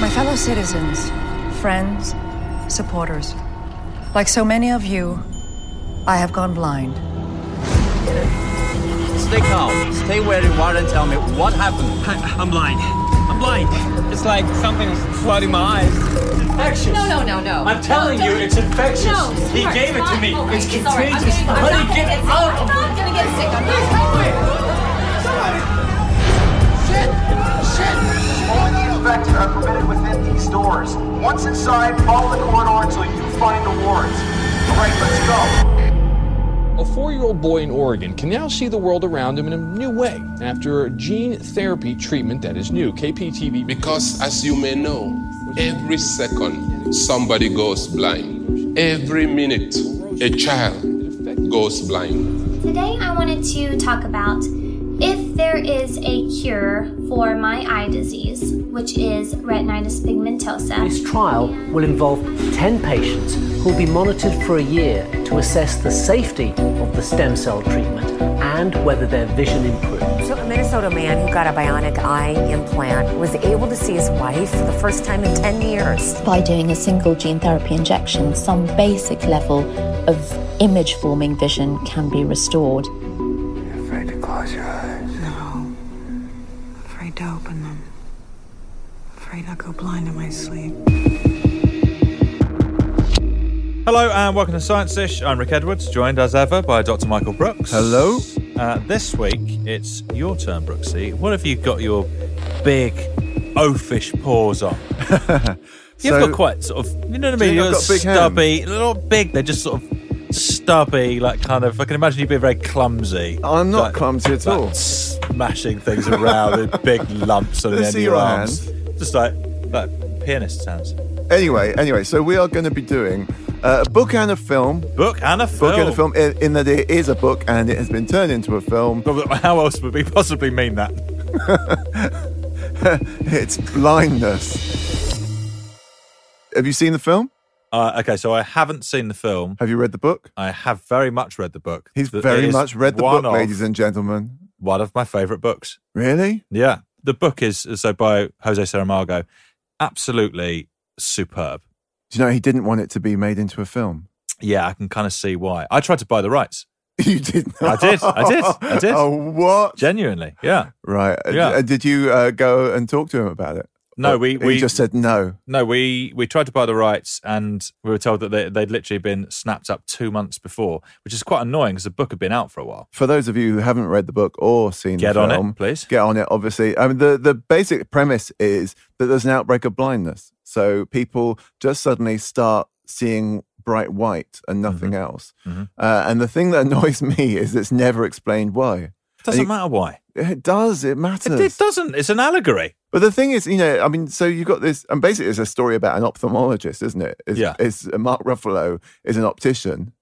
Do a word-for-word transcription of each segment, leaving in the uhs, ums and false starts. My fellow citizens, friends, supporters, like so many of you, I have gone blind. Stay calm. Stay where you are and tell me what happened. I, I'm blind. I'm blind. It's like something's flooding my eyes. It's infectious. No, no, no, no. I'm telling no, you, it's infectious. No, he swear, gave it to me. Right. It's contagious. Right. I'm, gonna, I'm, not gonna get out. I'm not going to get sick. I'm not going to get sick. Somebody. Shit. Shit. Only the infected are permitted within these doors. Once inside, follow the corridor until you find the wards. All right, let's go. A four-year-old boy in Oregon can now see the world around him in a new way after gene therapy treatment that is new. K P T V. Because as you may know, every second somebody goes blind. Every minute a child goes blind. Today I wanted to talk about if there is a cure for my eye disease, which is retinitis pigmentosa. This trial will involve ten patients who will be monitored for a year to assess the safety of the stem cell treatment and whether their vision improves. So a Minnesota man who got a bionic eye implant was able to see his wife for the first time in ten years. By doing a single gene therapy injection, some basic level of image-forming vision can be restored. Close your eyes. No. I'm afraid to open them. I'm afraid I'll go blind in my sleep. Hello and welcome to Science-ish. I'm Rick Edwards, joined as ever by Doctor Michael Brooks. Hello. Uh, this week, it's your turn, Brooksy. What have you got your big oafish paws on? You've so, got quite sort of, you know what I mean? You've got big stubby, hand. Not big, they're just sort of stubby, like kind of, I can imagine you'd be very clumsy. I'm not like, clumsy at like all. Smashing things around with big lumps on the end of your arms. Hand? Just like, like pianist sounds. Anyway, anyway, so we are going to be doing uh, a book and a film. Book and a film. Book and a film, in, in that it is a book and it has been turned into a film. How else would we possibly mean that? It's blindness. Have you seen the film? Uh, okay, so I haven't seen the film. Have you read the book? I have very much read the book. He's the, very much read the book, of, ladies and gentlemen. One of my favourite books. Really? Yeah. The book is, so by Jose Saramago, absolutely superb. Do you know, he didn't want it to be made into a film? Yeah, I can kind of see why. I tried to buy the rights. You did not? I did, I did, I did. Oh, what? Genuinely, yeah. Right. Yeah. Did you uh, go and talk to him about it? No, we, we just said no. No, we, we tried to buy the rights and we were told that they, they'd literally been snapped up two months before, which is quite annoying because the book had been out for a while. For those of you who haven't read the book or seen the film, get on it, please. Get on it, obviously. I mean, the, the basic premise is that there's an outbreak of blindness. So people just suddenly start seeing bright white and nothing mm-hmm. else. Mm-hmm. Uh, and the thing that annoys me is it's never explained why. Doesn't you, matter why. It does. It matters. It, it doesn't. It's an allegory. But the thing is, you know, I mean, so you've got this, and basically it's a story about an ophthalmologist, isn't it? It's, yeah. It's, Mark Ruffalo is an optician,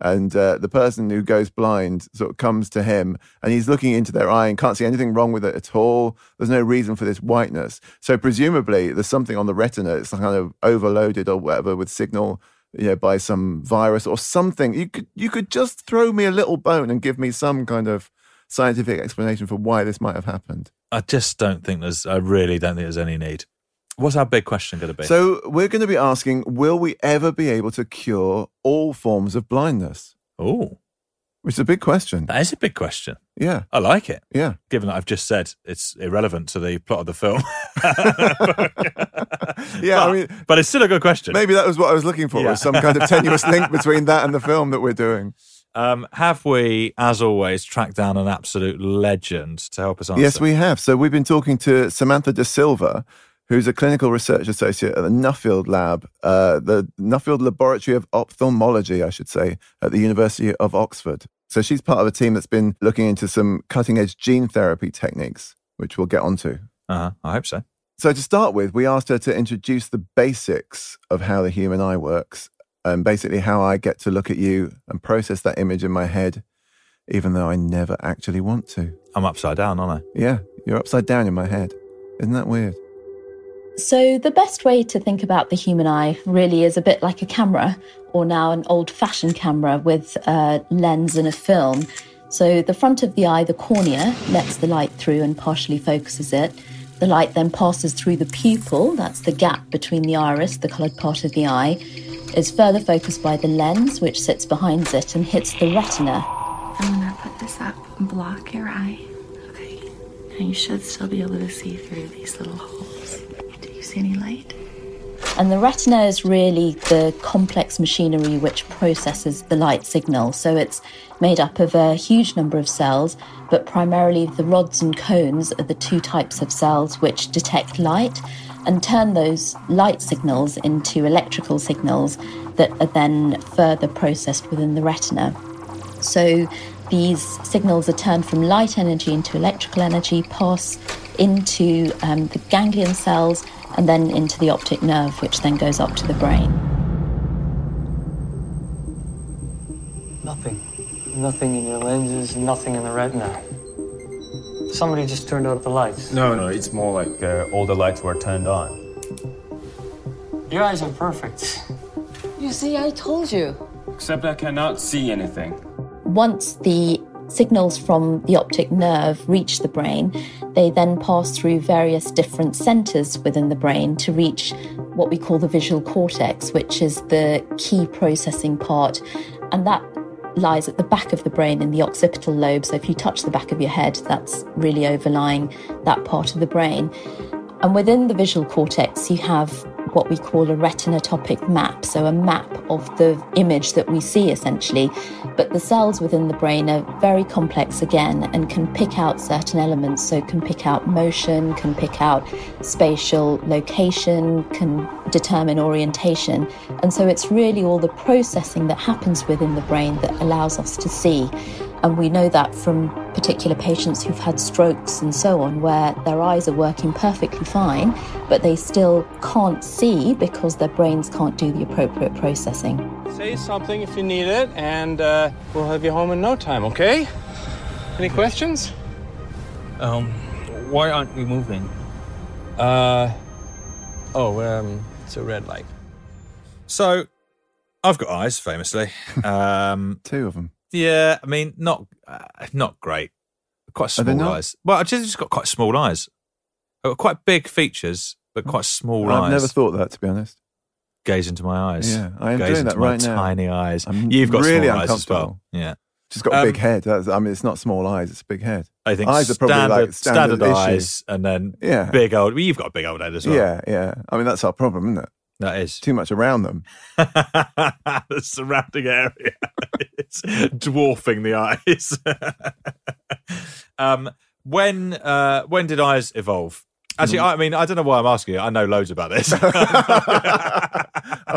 and uh, the person who goes blind sort of comes to him, and he's looking into their eye and can't see anything wrong with it at all. There's no reason for this whiteness. So presumably there's something on the retina that's kind of overloaded or whatever with signal, you know, by some virus or something. You could you could just throw me a little bone and give me some kind of scientific explanation for why this might have happened. I just don't think there's, I really don't think there's any need. What's our big question going to be? So we're going to be asking, will we ever be able to cure all forms of blindness? Oh. Which is a big question. That is a big question. Yeah. I like it. Yeah. Given that I've just said it's irrelevant to the plot of the film. yeah, but, I mean, but it's still a good question. Maybe that was what I was looking for, yeah. was some kind of tenuous link between that and the film that we're doing. Um, have we, as always, tracked down an absolute legend to help us answer? Yes, we have. So we've been talking to Samantha De Silva, who's a clinical research associate at the Nuffield Lab, uh, the Nuffield Laboratory of Ophthalmology, I should say, at the University of Oxford. So she's part of a team that's been looking into some cutting-edge gene therapy techniques, which we'll get onto. Uh-huh. I hope so. So to start with, we asked her to introduce the basics of how the human eye works, and basically how I get to look at you and process that image in my head, even though I never actually want to. I'm upside down, aren't I? Yeah, you're upside down in my head. Isn't that weird? So the best way to think about the human eye really is a bit like a camera, or now an old-fashioned camera with a lens and a film. So the front of the eye, the cornea, lets the light through and partially focuses it. The light then passes through the pupil, that's the gap between the iris, the coloured part of the eye, is further focused by the lens, which sits behind it and hits the retina. I'm going to put this up and block your eye. Okay. Now you should still be able to see through these little holes. Any light. And the retina is really the complex machinery which processes the light signal. So it's made up of a huge number of cells, but primarily the rods and cones are the two types of cells which detect light and turn those light signals into electrical signals that are then further processed within the retina. So these signals are turned from light energy into electrical energy, pass into um, the ganglion cells, and then into the optic nerve, which then goes up to the brain. Nothing. Nothing in your lenses, nothing in the retina. Somebody just turned out the lights. No, no, it's more like uh, all the lights were turned on. Your eyes are perfect. You see, I told you. Except I cannot see anything. Once the signals from the optic nerve reach the brain, they then pass through various different centres within the brain to reach what we call the visual cortex, which is the key processing part, and that lies at the back of the brain in the occipital lobe. So if you touch the back of your head, that's really overlying that part of the brain. And within the visual cortex, you have what we call a retinotopic map, so a map of the image that we see, essentially. But the cells within the brain are very complex again and can pick out certain elements, so can pick out motion, can pick out spatial location, can determine orientation. And so it's really all the processing that happens within the brain that allows us to see. And we know that from particular patients who've had strokes and so on, where their eyes are working perfectly fine, but they still can't see because their brains can't do the appropriate processing. Say something if you need it, and uh, we'll have you home in no time, okay? Any questions? Um, why aren't we moving? Uh, oh, um, it's a red light. So, I've got eyes, famously. um, Two of them. Yeah, I mean, not uh, not great. Quite small eyes. Well, I just, just got quite small eyes. I've got quite big features, but quite small I've eyes. I've never thought that, to be honest. Gaze into my eyes. Yeah, I am Gaze doing that right now. Gaze into my tiny eyes. I'm You've got really small eyes as well. Yeah, just got a um, big head. That's, I mean, it's not small eyes; it's a big head. I think eyes standard, are probably like standard, standard eyes, and then yeah. big old. Well, you've got a big old head as well. Yeah, yeah. I mean, that's our problem, isn't it? That is. Too much around them. The surrounding area is dwarfing the eyes. um, when uh, when did eyes evolve? Actually, mm. I mean, I don't know why I'm asking you. I know loads about this. Oh,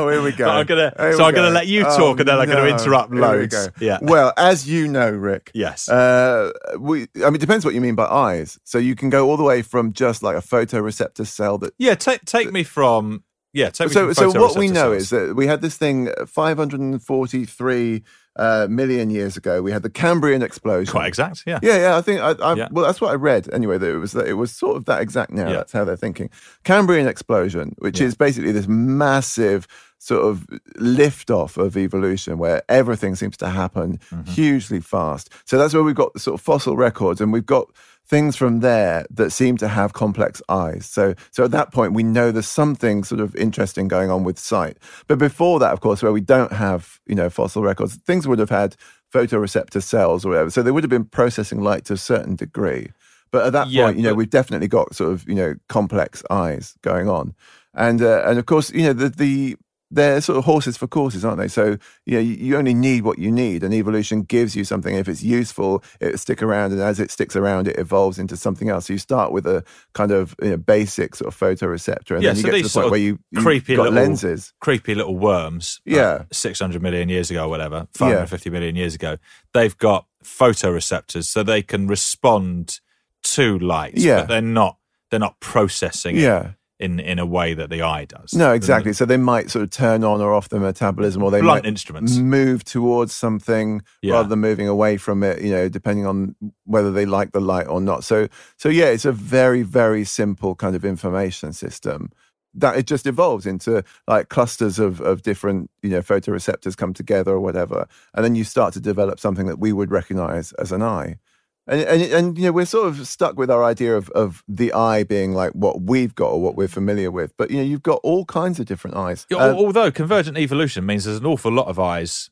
here we go. But I'm gonna, so go. I'm going to let you talk oh, and then I'm no. going to interrupt loads. Here we go. Yeah. Well, as you know, Rick. Yes. Uh, we, I mean, it depends what you mean by eyes. So you can go all the way from just like a photoreceptor cell that... Yeah, t- take that, me from... Yeah. So, so what we know cells. is that we had this thing five hundred forty-three uh, million years ago. We had the Cambrian explosion. Quite exact. Yeah. Yeah. Yeah. I think. I, I, yeah. Well, that's what I read anyway. That it was that it was sort of that exact. Now yeah. that's how they're thinking. Cambrian explosion, which yeah. is basically this massive sort of liftoff of evolution where everything seems to happen mm-hmm. hugely fast. So that's where we've got the sort of fossil records, and we've got things from there that seem to have complex eyes. So so at that point, we know there's something sort of interesting going on with sight. But before that, of course, where we don't have, you know, fossil records, things would have had photoreceptor cells or whatever. So they would have been processing light to a certain degree. But at that yeah, point, you know, but- we've definitely got sort of, you know, complex eyes going on. And, uh, and of course, you know, the, the they're sort of horses for courses, aren't they? So, you know, you only need what you need. And evolution gives you something. If it's useful, it'll stick around. And as it sticks around, it evolves into something else. So you start with a kind of, you know, basic sort of photoreceptor. And yeah, then you so get to the point where you, you've got little, lenses. Creepy little worms. Yeah. Like six hundred million years ago or whatever, five hundred fifty million years ago. They've got photoreceptors so they can respond to light. Yeah. But they're not, they're not processing yeah. it. In, in a way that the eye does. No, exactly. So they might sort of turn on or off the metabolism, or they blunt might instruments. move towards something yeah. rather than moving away from it, you know, depending on whether they like the light or not. So, so yeah, it's a very, very simple kind of information system that it just evolves into like clusters of, of different, you know, photoreceptors come together or whatever. And then you start to develop something that we would recognize as an eye. And, and and you know, we're sort of stuck with our idea of, of the eye being like what we've got or what we're familiar with. But, you know, you've got all kinds of different eyes. Yeah, um, although convergent evolution means there's an awful lot of eyes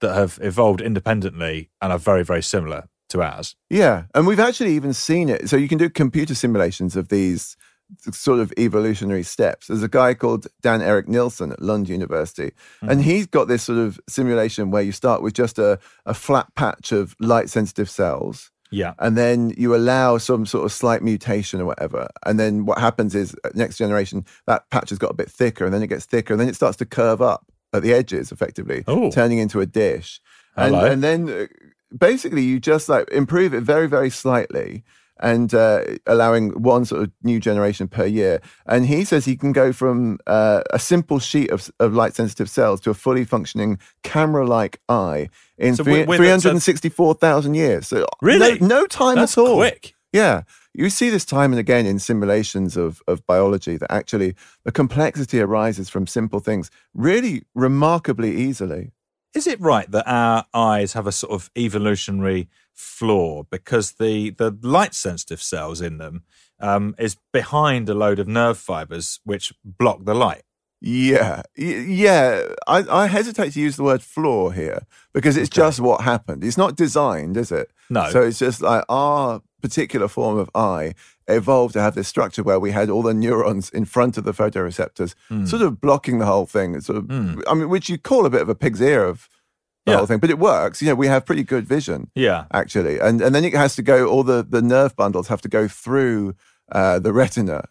that have evolved independently and are very, very similar to ours. Yeah, and we've actually even seen it. So you can do computer simulations of these sort of evolutionary steps. There's a guy called Dan Eric Nilsson at Lund University, mm-hmm. and he's got this sort of simulation where you start with just a, a flat patch of light-sensitive cells. Yeah. And then you allow some sort of slight mutation or whatever. And then what happens is, next generation, that patch has got a bit thicker, and then it gets thicker, and then it starts to curve up at the edges, effectively, Ooh. turning into a dish. And, and then basically you just like improve it very, very slightly and uh, allowing one sort of new generation per year. And he says he can go from uh, a simple sheet of, of light-sensitive cells to a fully functioning camera-like eye in so three, three hundred sixty-four thousand years. So really? No, no time That's at all. Quick. Yeah. You see this time and again in simulations of, of biology that actually the complexity arises from simple things really remarkably easily. Is it right that our eyes have a sort of evolutionary flaw because the, the light-sensitive cells in them um, is behind a load of nerve fibres which block the light? Yeah, yeah. I, I hesitate to use the word flaw here because it's okay. just what happened. It's not designed, is it? No. So it's just like our particular form of eye evolved to have this structure where we had all the neurons in front of the photoreceptors mm. sort of blocking the whole thing. Sort of, mm. I mean, which you call a bit of a pig's ear of the yeah. whole thing, but it works. You know, we have pretty good vision, yeah, actually. And and then it has to go, all the, the nerve bundles have to go through uh, the retina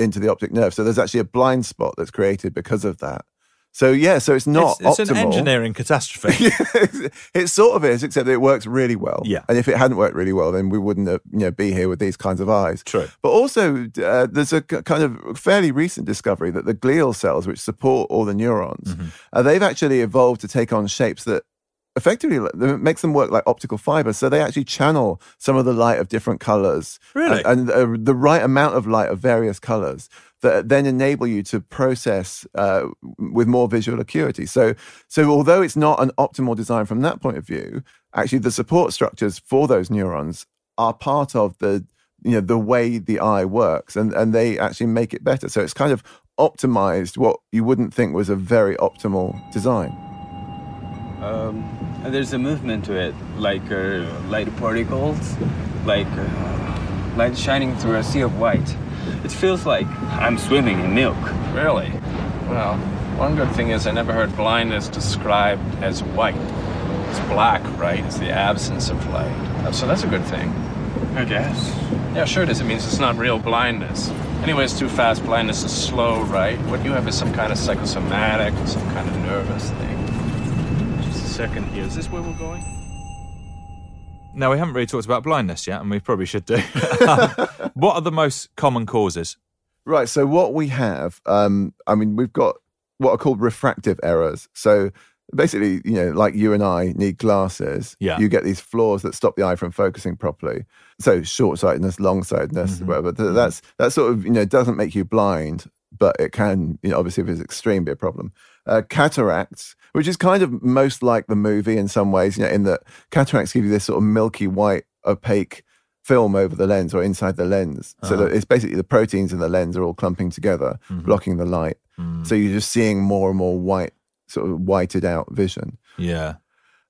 into the optic nerve. So there's actually a blind spot that's created because of that. So yeah, so it's not it's, it's optimal. It's an engineering catastrophe. It sort of is, except that it works really well. Yeah. And if it hadn't worked really well, then we wouldn't have, you know, be here with these kinds of eyes. True. But also, uh, there's a c- kind of fairly recent discovery that the glial cells, which support all the neurons, mm-hmm. uh, they've actually evolved to take on shapes that effectively makes them work like optical fiber. So they actually channel some of the light of different colors. Really? And, and uh, the right amount of light of various colors that then enable you to process uh, with more visual acuity. So, so although it's not an optimal design from that point of view, actually the support structures for those neurons are part of the, you know, the way the eye works, and, and they actually make it better. So it's kind of optimized what you wouldn't think was a very optimal design. Um, and there's a movement to it, like uh, light particles, like uh, light shining through a sea of white. It feels like I'm swimming in milk. Really? Well, one good thing is I never heard blindness described as white. It's black, right? It's the absence of light. So that's a good thing. I guess. Yeah, sure it is. It means it's not real blindness. Anyways, too fast blindness is slow, right? What you have is some kind of psychosomatic, some kind of nervous thing. Second here. Is this where we're going? Now, we haven't really talked about blindness yet, and we probably should do. um, what are the most common causes? Right, so what we have, um, I mean, we've got what are called refractive errors. So basically, you know, like you and I need glasses, yeah. you get these flaws that stop the eye from focusing properly. So short-sightedness, long-sightedness, mm-hmm. whatever. That's, that sort of, you know, doesn't make you blind, but it can, you know, obviously if it's extreme, be a problem. Uh, cataracts, which is kind of most like the movie in some ways, you know, in that cataracts give you this sort of milky white, opaque film over the lens or inside the lens. Uh-huh. So that it's basically the proteins in the lens are all clumping together, mm-hmm. blocking the light. Mm. So you're just seeing more and more white, sort of whited out vision. Yeah.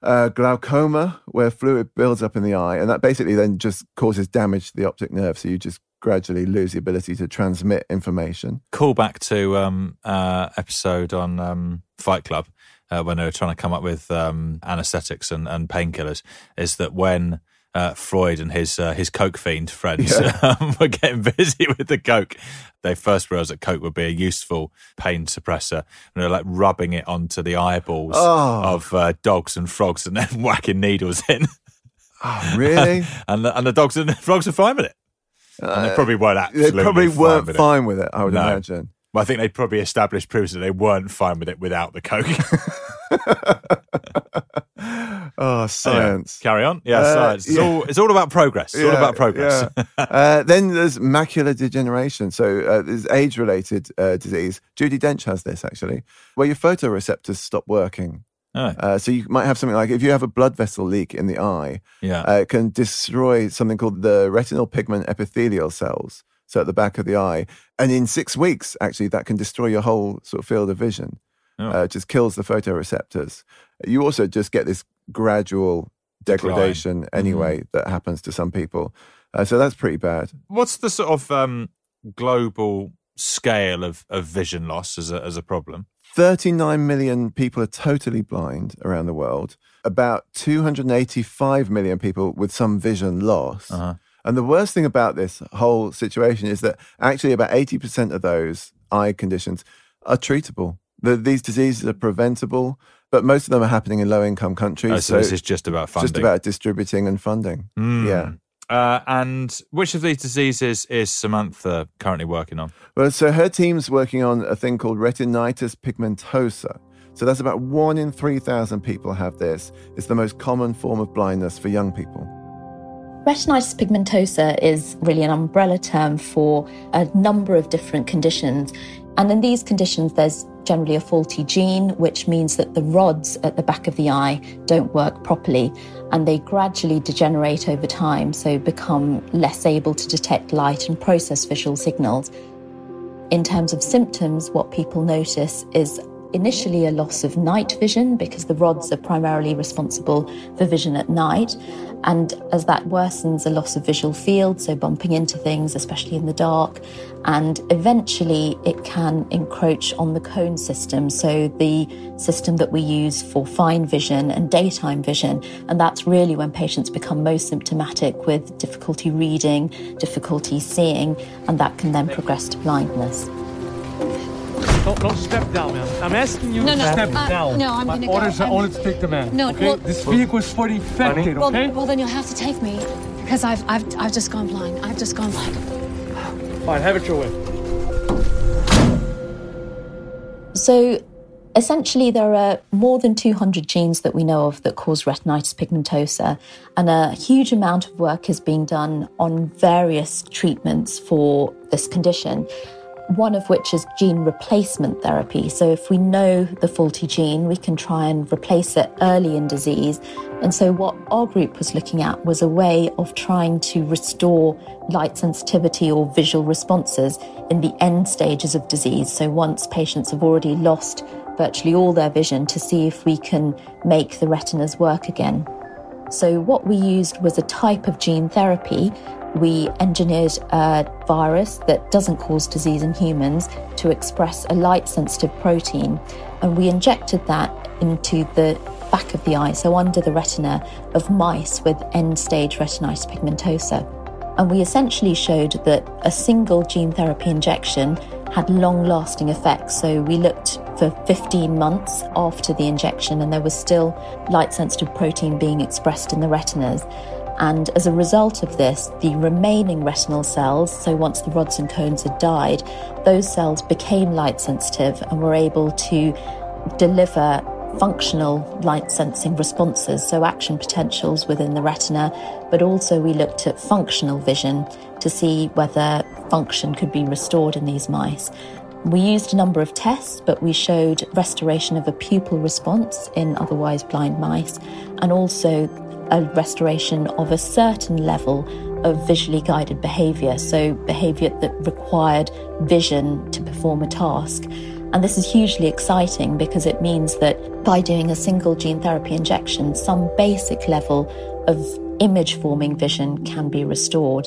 uh, glaucoma, where fluid builds up in the eye, and that basically then just causes damage to the optic nerve, so you just gradually lose the ability to transmit information. Call back to um, uh, episode on um, Fight Club, uh, when they were trying to come up with um, anaesthetics and, and painkillers, is that when uh, Freud and his uh, his coke fiend friends yeah. um, were getting busy with the coke, they first realised that coke would be a useful pain suppressor, and they're like rubbing it onto the eyeballs oh. of uh, dogs and frogs and then whacking needles in. Oh, really? and, the, and the dogs and the frogs are fine with it. And they probably weren't absolutely uh, They probably fine weren't with fine with it, I would no. imagine. Well, I think they probably established previously that they weren't fine with it without the coke. oh, science. Anyway, carry on. Yeah, uh, science. It's, yeah. All, it's all about progress. It's yeah, all about progress. Yeah. uh, then there's macular degeneration. So uh, there's age-related uh, disease. Judi Dench has this, actually, where your photoreceptors stop working. Oh. Uh, so you might have something like, if you have a blood vessel leak in the eye, yeah. uh, it can destroy something called the retinal pigment epithelial cells, so at the back of the eye. And in six weeks, actually, that can destroy your whole sort of field of vision. Oh. Uh, it just kills the photoreceptors. You also just get this gradual degradation Decline. anyway mm-hmm. that happens to some people. Uh, so that's pretty bad. What's the sort of um, global scale of, of vision loss as a, as a problem? thirty-nine million people are totally blind around the world. About two hundred eighty-five million people with some vision loss. Uh-huh. And the worst thing about this whole situation is that actually about eighty percent of those eye conditions are treatable. The, these diseases are preventable, but most of them are happening in low-income countries. Oh, so, so this is just about funding. Just about distributing and funding. Mm. Yeah. Uh, and which of these diseases is Samantha currently working on? Well, so her team's working on a thing called retinitis pigmentosa. So that's about one in three thousand people have this. It's the most common form of blindness for young people. Retinitis pigmentosa is really an umbrella term for a number of different conditions. And in these conditions, there's generally a faulty gene, which means that the rods at the back of the eye don't work properly, and they gradually degenerate over time, so become less able to detect light and process visual signals. In terms of symptoms, what people notice is initially a loss of night vision, because the rods are primarily responsible for vision at night. And as that worsens, a loss of visual field, so bumping into things, especially in the dark. And eventually it can encroach on the cone system, so the system that we use for fine vision and daytime vision. And that's really when patients become most symptomatic, with difficulty reading, difficulty seeing, and that can then progress to blindness. Not, not step down, man. I'm asking you no, to no, step uh, down. No, I'm going to go. My orders are only to take the man. No, okay? Well, this vehicle's for the infected, well, okay? Well, then you'll have to take me, because I've, I've, I've just gone blind. I've just gone blind. Fine, have it your way. So, essentially, there are more than two hundred genes that we know of that cause retinitis pigmentosa, and a huge amount of work is being done on various treatments for this condition. One of which is gene replacement therapy. So if we know the faulty gene, we can try and replace it early in disease. And so what our group was looking at was a way of trying to restore light sensitivity or visual responses in the end stages of disease. So once patients have already lost virtually all their vision, to see if we can make the retinas work again. So what we used was a type of gene therapy. We engineered a virus that doesn't cause disease in humans to express a light-sensitive protein, and we injected that into the back of the eye, so under the retina of mice with end-stage retinitis pigmentosa. And we essentially showed that a single gene therapy injection had long-lasting effects. So we looked for fifteen months after the injection, and there was still light-sensitive protein being expressed in the retinas. And as a result of this, the remaining retinal cells, so once the rods and cones had died, those cells became light sensitive and were able to deliver functional light sensing responses, so action potentials within the retina. But also we looked at functional vision to see whether function could be restored in these mice. We used a number of tests, but we showed restoration of a pupil response in otherwise blind mice, and also a restoration of a certain level of visually guided behaviour, so behaviour that required vision to perform a task. And this is hugely exciting because it means that by doing a single gene therapy injection, some basic level of image-forming vision can be restored.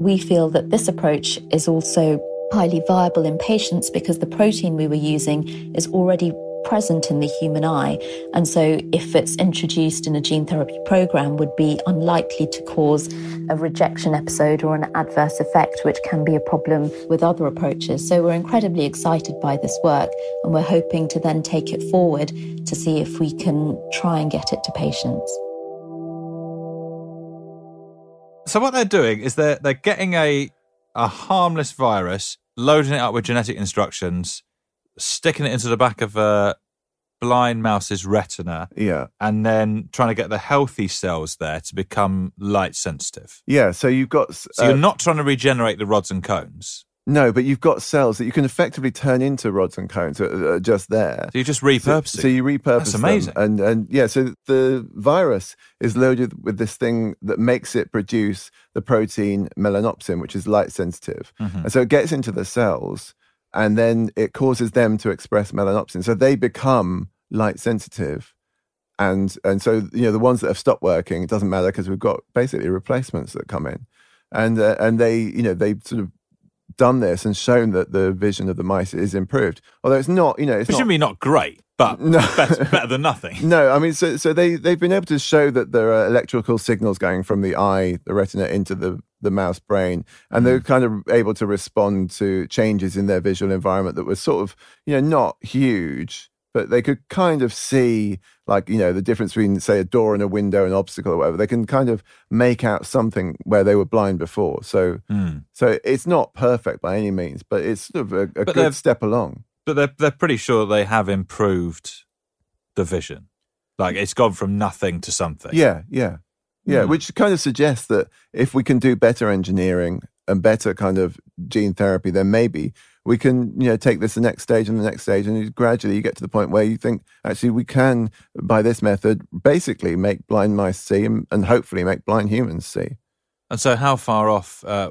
We feel that this approach is also highly viable in patients because the protein we were using is already present in the human eye, and so if it's introduced in a gene therapy program would be unlikely to cause a rejection episode or an adverse effect, which can be a problem with other approaches. So we're incredibly excited by this work, and we're hoping to then take it forward to see if we can try and get it to patients. So what they're doing is they're, they're getting a, a harmless virus, loading it up with genetic instructions, sticking it into the back of a blind mouse's retina, yeah, and then trying to get the healthy cells there to become light sensitive. Yeah, so you've got... Uh, so you're not trying to regenerate the rods and cones. No, but you've got cells that you can effectively turn into rods and cones uh, just there. So you're just repurposing. So, so you repurpose them. That's amazing. Them and, and yeah, so the virus is loaded with this thing that makes it produce the protein melanopsin, which is light sensitive. Mm-hmm. And so it gets into the cells, and then it causes them to express melanopsin. So they become light sensitive. And and so, you know, the ones that have stopped working, it doesn't matter because we've got basically replacements that come in. And uh, and they, you know, they've sort of done this and shown that the vision of the mice is improved. Although it's not, you know, it's presumably not, not great, but no. better, better than nothing. No, I mean, so so they, they've been able to show that there are electrical signals going from the eye, the retina, into the the mouse brain, and they're kind of able to respond to changes in their visual environment that were sort of, you know, not huge, but they could kind of see, like, you know, the difference between, say, a door and a window, an obstacle or whatever. They can kind of make out something where they were blind before. So mm. so it's not perfect by any means, but it's sort of a, a good step along. But they're, they're pretty sure they have improved the vision. Like, it's gone from nothing to something. Yeah, yeah. Yeah, which kind of suggests that if we can do better engineering and better kind of gene therapy, then maybe we can, you know, take this the next stage and the next stage, and gradually you get to the point where you think, actually, we can, by this method, basically make blind mice see and, and hopefully make blind humans see. And so how far off uh,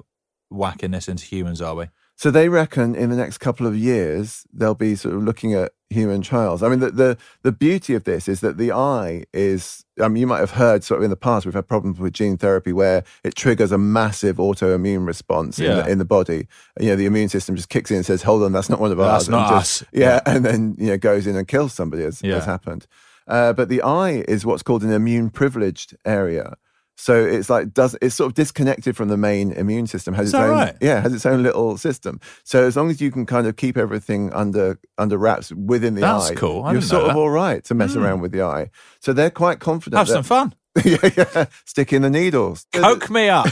whacking this into humans are we? So they reckon in the next couple of years, they'll be sort of looking at human trials. I mean, the, the the beauty of this is that the eye is, I mean, you might have heard sort of in the past, we've had problems with gene therapy where it triggers a massive autoimmune response yeah. in, the, in the body. You know, the immune system just kicks in and says, hold on, that's not one of ours. That's not just, us. Yeah, and then, you know, goes in and kills somebody, as yeah. has happened. Uh, but the eye is what's called an immune-privileged area. So it's like does it's sort of disconnected from the main immune system. Has Is its own right? yeah, has its own little system. So as long as you can kind of keep everything under under wraps within the That's eye, cool. I you're sort of that. all right to mess mm. around with the eye. So they're quite confident. Have that, some fun. yeah, yeah. Stick in the needles. Coke me up.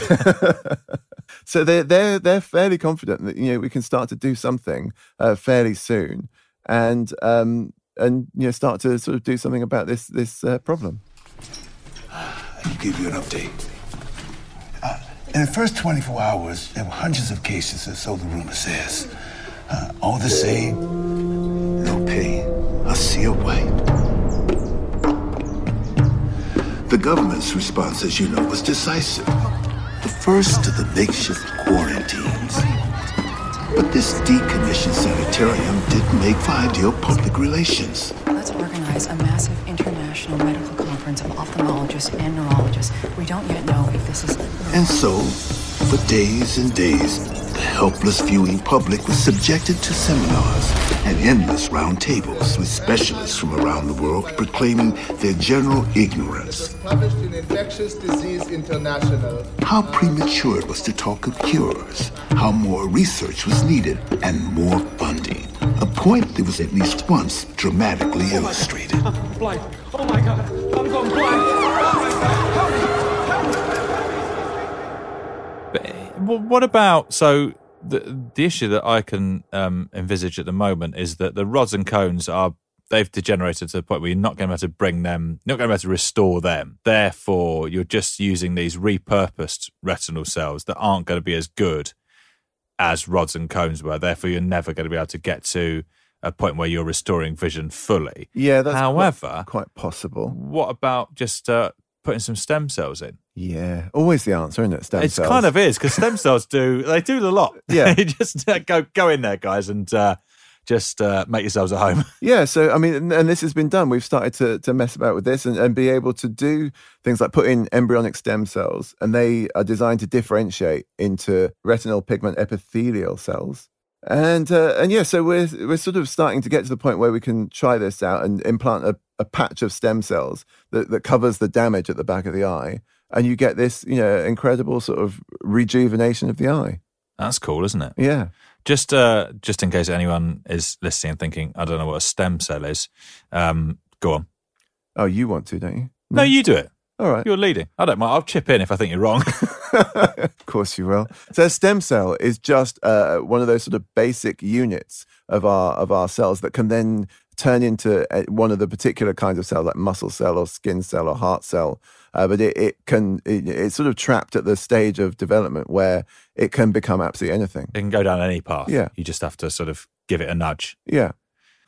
So they're they're they're fairly confident that, you know, we can start to do something uh, fairly soon, and um and you know start to sort of do something about this this uh, problem. Give you an update. Uh, in the first twenty-four hours, there were hundreds of cases, or so the rumor says. Uh, all the same, no pay. I see a white. The government's response, as you know, was decisive. The first of the makeshift quarantines. But this decommissioned sanitarium didn't make for ideal public relations. Let's organize a massive international medical conference of ophthalmologists and neurologists. We don't yet know if this is... And so, for days and days, the helpless viewing public was subjected to seminars and endless round tables with specialists from around the world proclaiming their general ignorance. It was published in Infectious Disease International. How premature it was to talk of cures, how more research was needed, and more funding. A point that was at least once dramatically oh illustrated. God. I'm blind. Oh my God. I'm going blind. Oh my God. Help me. Help me. But what about, so the the issue that I can um, envisage at the moment is that the rods and cones are, they've degenerated to the point where you're not going to be able to bring them, you're not going to be able to restore them. Therefore, you're just using these repurposed retinal cells that aren't going to be as good as rods and cones were. Therefore, you're never going to be able to get to a point where you're restoring vision fully. Yeah, that's However, quite, quite possible. What about just... Uh, putting some stem cells in. Yeah, always the answer, isn't it? Stem it's cells. It kind of is, because stem cells do, they do the lot. Yeah. You just uh, go go in there, guys, and uh, just uh, make yourselves at home. Yeah, so, I mean, and, and this has been done. We've started to, to mess about with this and, and be able to do things like put in embryonic stem cells, and they are designed to differentiate into retinal pigment epithelial cells. And uh, and yeah, so we're we're sort of starting to get to the point where we can try this out and implant a, a patch of stem cells that, that covers the damage at the back of the eye, and you get this, you know, incredible sort of rejuvenation of the eye. That's cool, isn't it? Yeah. Just uh, just in case anyone is listening and thinking, I don't know what a stem cell is. Um, go on. Oh, you want to, don't you? No, no you do it. All right. You're leading. I don't mind. I'll chip in if I think you're wrong. Of course you will. So a stem cell is just uh, one of those sort of basic units of our of our cells that can then turn into one of the particular kinds of cells, like muscle cell or skin cell or heart cell. Uh, but it, it can it, it's sort of trapped at the stage of development where it can become absolutely anything. It can go down any path. Yeah. You just have to sort of give it a nudge. Yeah.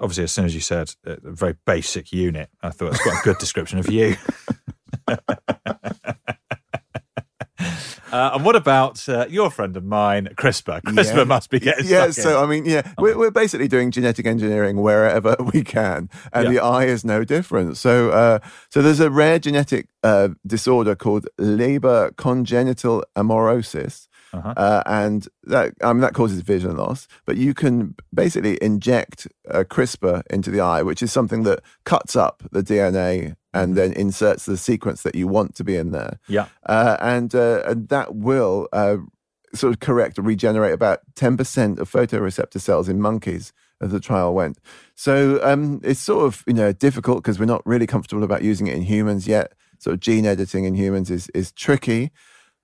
Obviously, as soon as you said a very basic unit, I thought it's quite a good description of you. Uh, and what about uh, your friend of mine, CRISPR? CRISPR yeah. must be getting yeah, stuck so, in. Yeah, so I mean, yeah, we're, we're basically doing genetic engineering wherever we can, and yeah. the eye is no different. So uh, so there's a rare genetic uh, disorder called Leber congenital amaurosis, uh-huh. uh, and that I mean that causes vision loss, but you can basically inject uh, CRISPR into the eye, which is something that cuts up the D N A and then inserts the sequence that you want to be in there. Yeah. Uh, and, uh, and that will uh, sort of correct or regenerate about ten percent of photoreceptor cells in monkeys as the trial went. So um, it's sort of, you know, difficult because we're not really comfortable about using it in humans yet. Sort of gene editing in humans is is tricky.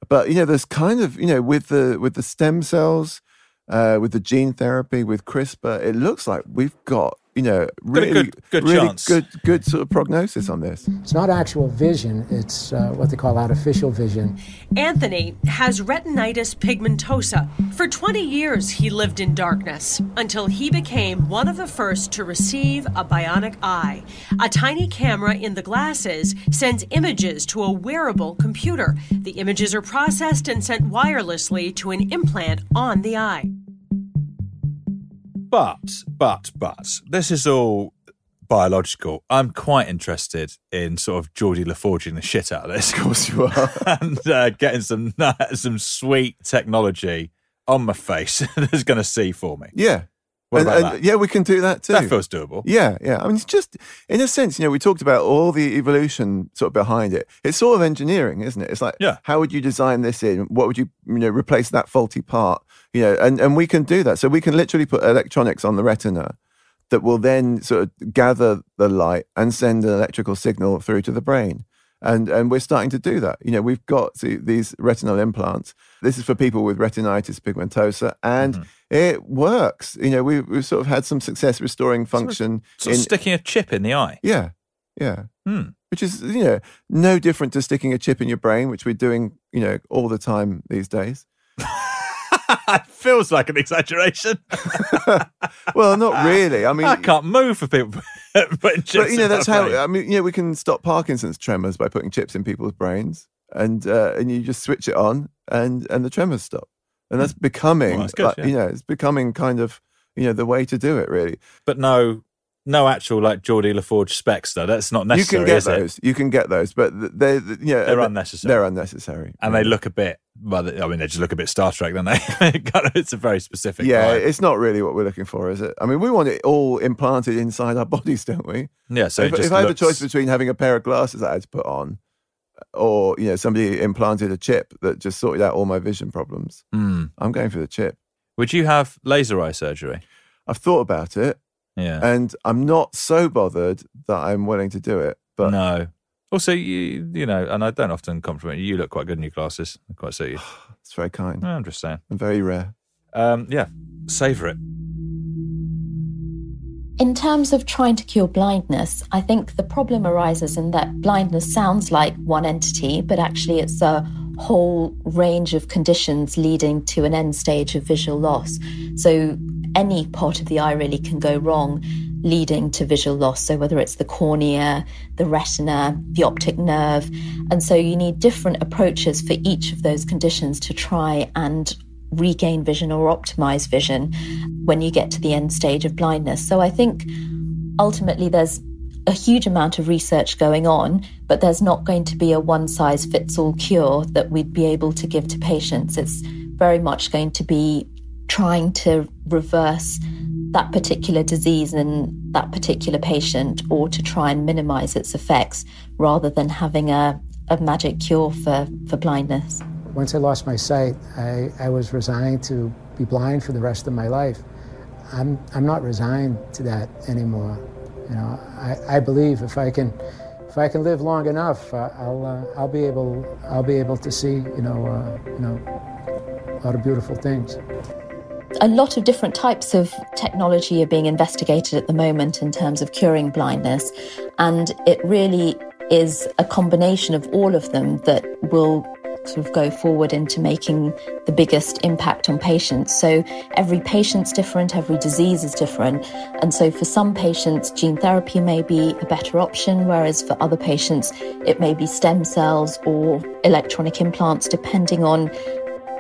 But, you know, there's kind of, you know, with the with the stem cells, uh, with the gene therapy, with CRISPR, it looks like we've got, you know, really good, good, really chance. good, good sort of prognosis on this. It's not actual vision. It's uh, what they call artificial vision. Anthony has retinitis pigmentosa. For twenty years, he lived in darkness until he became one of the first to receive a bionic eye. A tiny camera in the glasses sends images to a wearable computer. The images are processed and sent wirelessly to an implant on the eye. But, but, but, this is all biological. I'm quite interested in sort of Geordie LaForging the shit out of this. Of course you are. and uh, getting some some sweet technology on my face that's going to see for me. Yeah. What and, about and, that? Yeah, we can do that too. That feels doable. Yeah, yeah. I mean, it's just, in a sense, you know, we talked about all the evolution sort of behind it. It's sort of engineering, isn't it? It's like, yeah. how would you design this in? What would you, you know, replace that faulty part? You know, and, and we can do that. So we can literally put electronics on the retina that will then sort of gather the light and send an electrical signal through to the brain. And and we're starting to do that. You know, we've got to, these retinal implants. This is for people with retinitis pigmentosa, and mm. it works. You know, we, we've sort of had some success restoring function. Sort of, sort of in, sticking a chip in the eye. Yeah, yeah. Mm. Which is, you know, no different to sticking a chip in your brain, which we're doing, you know, all the time these days. It feels like an exaggeration. Well, not really. I mean, I can't move for people. But you know, that's how. Brain. I mean, you know, we can stop Parkinson's tremors by putting chips in people's brains, and uh, and you just switch it on, and, and the tremors stop. And that's becoming, well, that's good, like, yeah. you know, it's becoming kind of, you know, the way to do it, really. But no. No actual, like, Geordie LaForge specs, though. That's not necessary, You can get is those. It? You can get those, but they're, you know, they're unnecessary. They're unnecessary. And yeah. they look a bit, well, I mean, they just look a bit Star Trek, don't they? It's a very specific Yeah, line. It's not really what we're looking for, is it? I mean, we want it all implanted inside our bodies, don't we? Yeah, so If, if looks... I had a choice between having a pair of glasses that I had to put on or, you know, somebody implanted a chip that just sorted out all my vision problems, mm. I'm going for the chip. Would you have laser eye surgery? I've thought about it. Yeah, and I'm not so bothered that I'm willing to do it. But no, also you, you know, and I don't often compliment you. You look quite good in your glasses. I quite suit you. It's very kind. I'm just saying. And very rare. Um, yeah, savor it. In terms of trying to cure blindness, I think the problem arises in that blindness sounds like one entity, but actually it's a whole range of conditions leading to an end stage of visual loss. So any part of the eye really can go wrong. leading to visual loss. So whether it's the cornea, the retina, the optic nerve. And so you need different approaches for each of those conditions to try and regain vision or optimize vision when you get to the end stage of blindness. So I think ultimately there's a huge amount of research going on, but there's not going to be a one-size-fits-all cure that we'd be able to give to patients. It's very much going to be trying to reverse that particular disease in that particular patient, or to try and minimize its effects, rather than having a, a magic cure for, for blindness. Once I lost my sight, I, I was resigned to be blind for the rest of my life. I'm I'm not resigned to that anymore. You know, I, I believe if I can, if I can live long enough, uh, I'll uh, I'll be able I'll be able to see, you know, uh, you know, a lot of beautiful things. A lot of different types of technology are being investigated at the moment in terms of curing blindness, and it really is a combination of all of them that will sort of go forward into making the biggest impact on patients. So every patient's different, every disease is different. And so for some patients, gene therapy may be a better option, whereas for other patients, it may be stem cells or electronic implants, depending on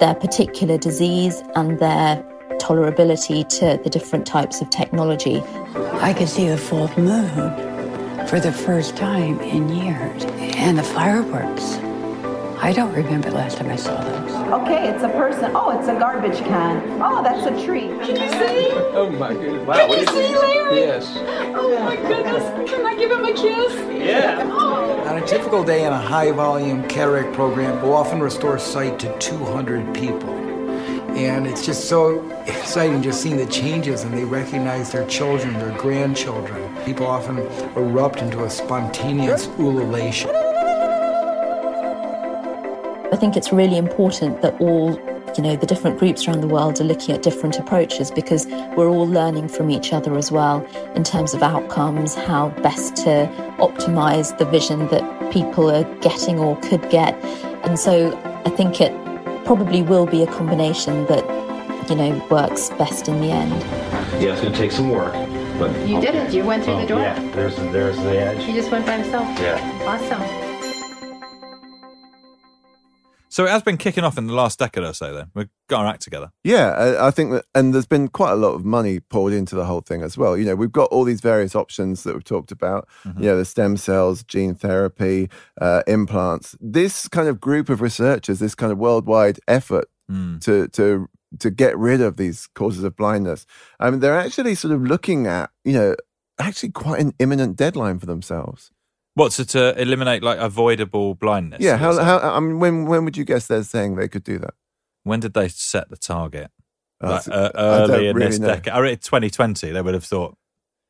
their particular disease and their tolerability to the different types of technology. I could see the full moon for the first time in years, and the fireworks. I don't remember the last time I saw those. Okay, it's a person. Oh, it's a garbage can. Oh, that's a tree. Did you see? Oh, my goodness. Wow, did you see, Larry? Yes. Oh, yeah. My goodness. Can I give him a kiss? Yeah. Oh. On a typical day in a high-volume cataract program, we'll often restore sight to two hundred people. And it's just so exciting just seeing the changes, and they recognize their children, their grandchildren. People often erupt into a spontaneous ululation. I think it's really important that all, you know, the different groups around the world are looking at different approaches, because we're all learning from each other as well in terms of outcomes, how best to optimise the vision that people are getting or could get. And so I think it probably will be a combination that, you know, works best in the end. Yeah, it's going to take some work. But you did it. You went through oh, the door. Yeah, there's, there's the edge. He just went by himself. Yeah. Awesome. So it has been kicking off in the last decade or so, then. We've got our act together. Yeah, I, I think that, and there's been quite a lot of money poured into the whole thing as well. You know, we've got all these various options that we've talked about, mm-hmm. you know, the stem cells, gene therapy, uh, implants. This kind of group of researchers, this kind of worldwide effort mm. to to to get rid of these causes of blindness, I mean, they're actually sort of looking at, you know, actually quite an imminent deadline for themselves. What, so to eliminate, like, avoidable blindness? Yeah, how, how, I mean, when when would you guess they're saying they could do that? When did they set the target? Oh, like, uh, early in really this know. decade. I read twenty twenty, they would have thought,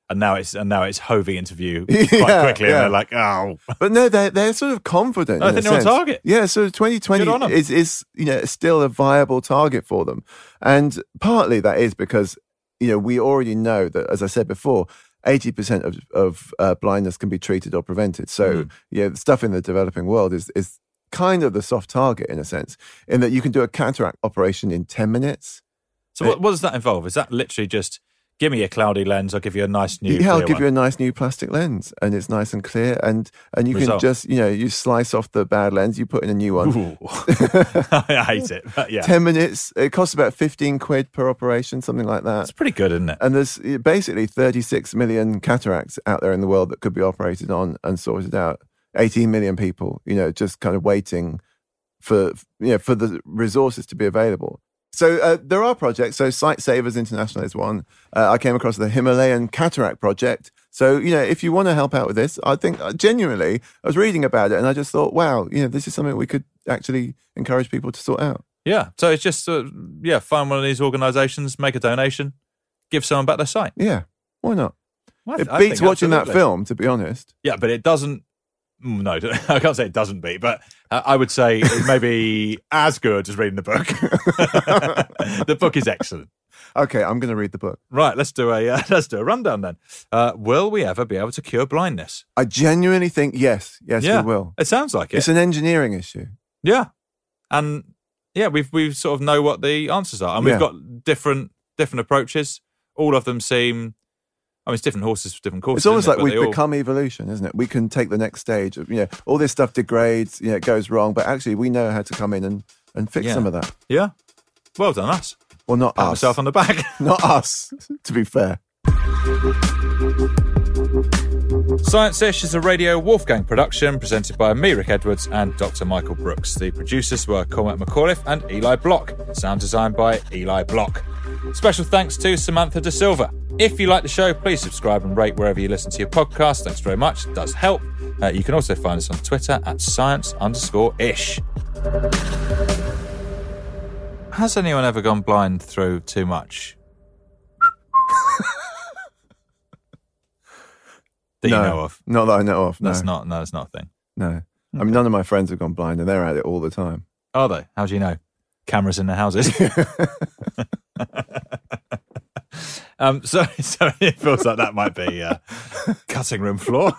and now it's and now it's Hovey interview quite yeah, quickly, yeah. and they're like, oh. But no, they're, they're sort of confident. No, I think they're sense. on target. Yeah, so twenty twenty is, is, you know, still a viable target for them. And partly that is because, you know, we already know that, as I said before, eighty percent of, of uh, blindness can be treated or prevented. So, mm. yeah, the stuff in the developing world is is kind of the soft target, in a sense, in that you can do a cataract operation in ten minutes. So it, what, what does that involve? Is that literally just, give me a cloudy lens, I'll give you a nice new Yeah, I'll give one. you a nice new plastic lens, and it's nice and clear, and, and you Result. can just, you know, you slice off the bad lens, you put in a new one. I hate it, but yeah. ten minutes, it costs about fifteen quid per operation, something like that. It's pretty good, isn't it? And there's basically thirty-six million cataracts out there in the world that could be operated on and sorted out. eighteen million people, you know, just kind of waiting for, you know, for the resources to be available. So uh, there are projects. So Sight Savers International is one. Uh, I came across the Himalayan Cataract Project. So, you know, if you want to help out with this, I think uh, genuinely, I was reading about it and I just thought, wow, you know, this is something we could actually encourage people to sort out. Yeah. So it's just, uh, yeah, find one of these organisations, make a donation, give someone back their sight. Yeah. Why not? Well, th- it beats watching absolutely. that film, to be honest. Yeah, but it doesn't. No, I can't say it doesn't beat, but uh, I would say maybe as good as reading the book. The book is excellent. Okay, I'm going to read the book. Right, let's do a uh, let's do a rundown then. Uh, will we ever be able to cure blindness? I genuinely think yes, yes yeah, we will. It sounds like it. It's an engineering issue. Yeah, and yeah, we we sort of know what the answers are, and we've yeah. got different different approaches. All of them seem I mean, it's different horses for different courses. It's almost like it? we've become all... evolution, isn't it? We can take the next stage. Of, you know, all this stuff degrades, you know, it goes wrong, but actually we know how to come in and, and fix yeah. some of that. Yeah. Well done, us. Well, not Pat us. myself on the back. Not us, to be fair. Science-ish is a Radio Wolfgang production presented by me, Rick Edwards, and Doctor Michael Brooks. The producers were Cormac McAuliffe and Eli Block. Sound designed by Eli Block. Special thanks to Samantha De Silva. If you like the show, please subscribe and rate wherever you listen to your podcast. Thanks very much. It does help. Uh, you can also find us on Twitter at science underscore ish. Has anyone ever gone blind through too much? That no, you know of. Not that I know of. That's no. not no, that's not a thing. No. Okay. I mean, none of my friends have gone blind and they're at it all the time. Are they? How do you know? Cameras in their houses. um sorry, sorry, it feels like that might be uh cutting room floor.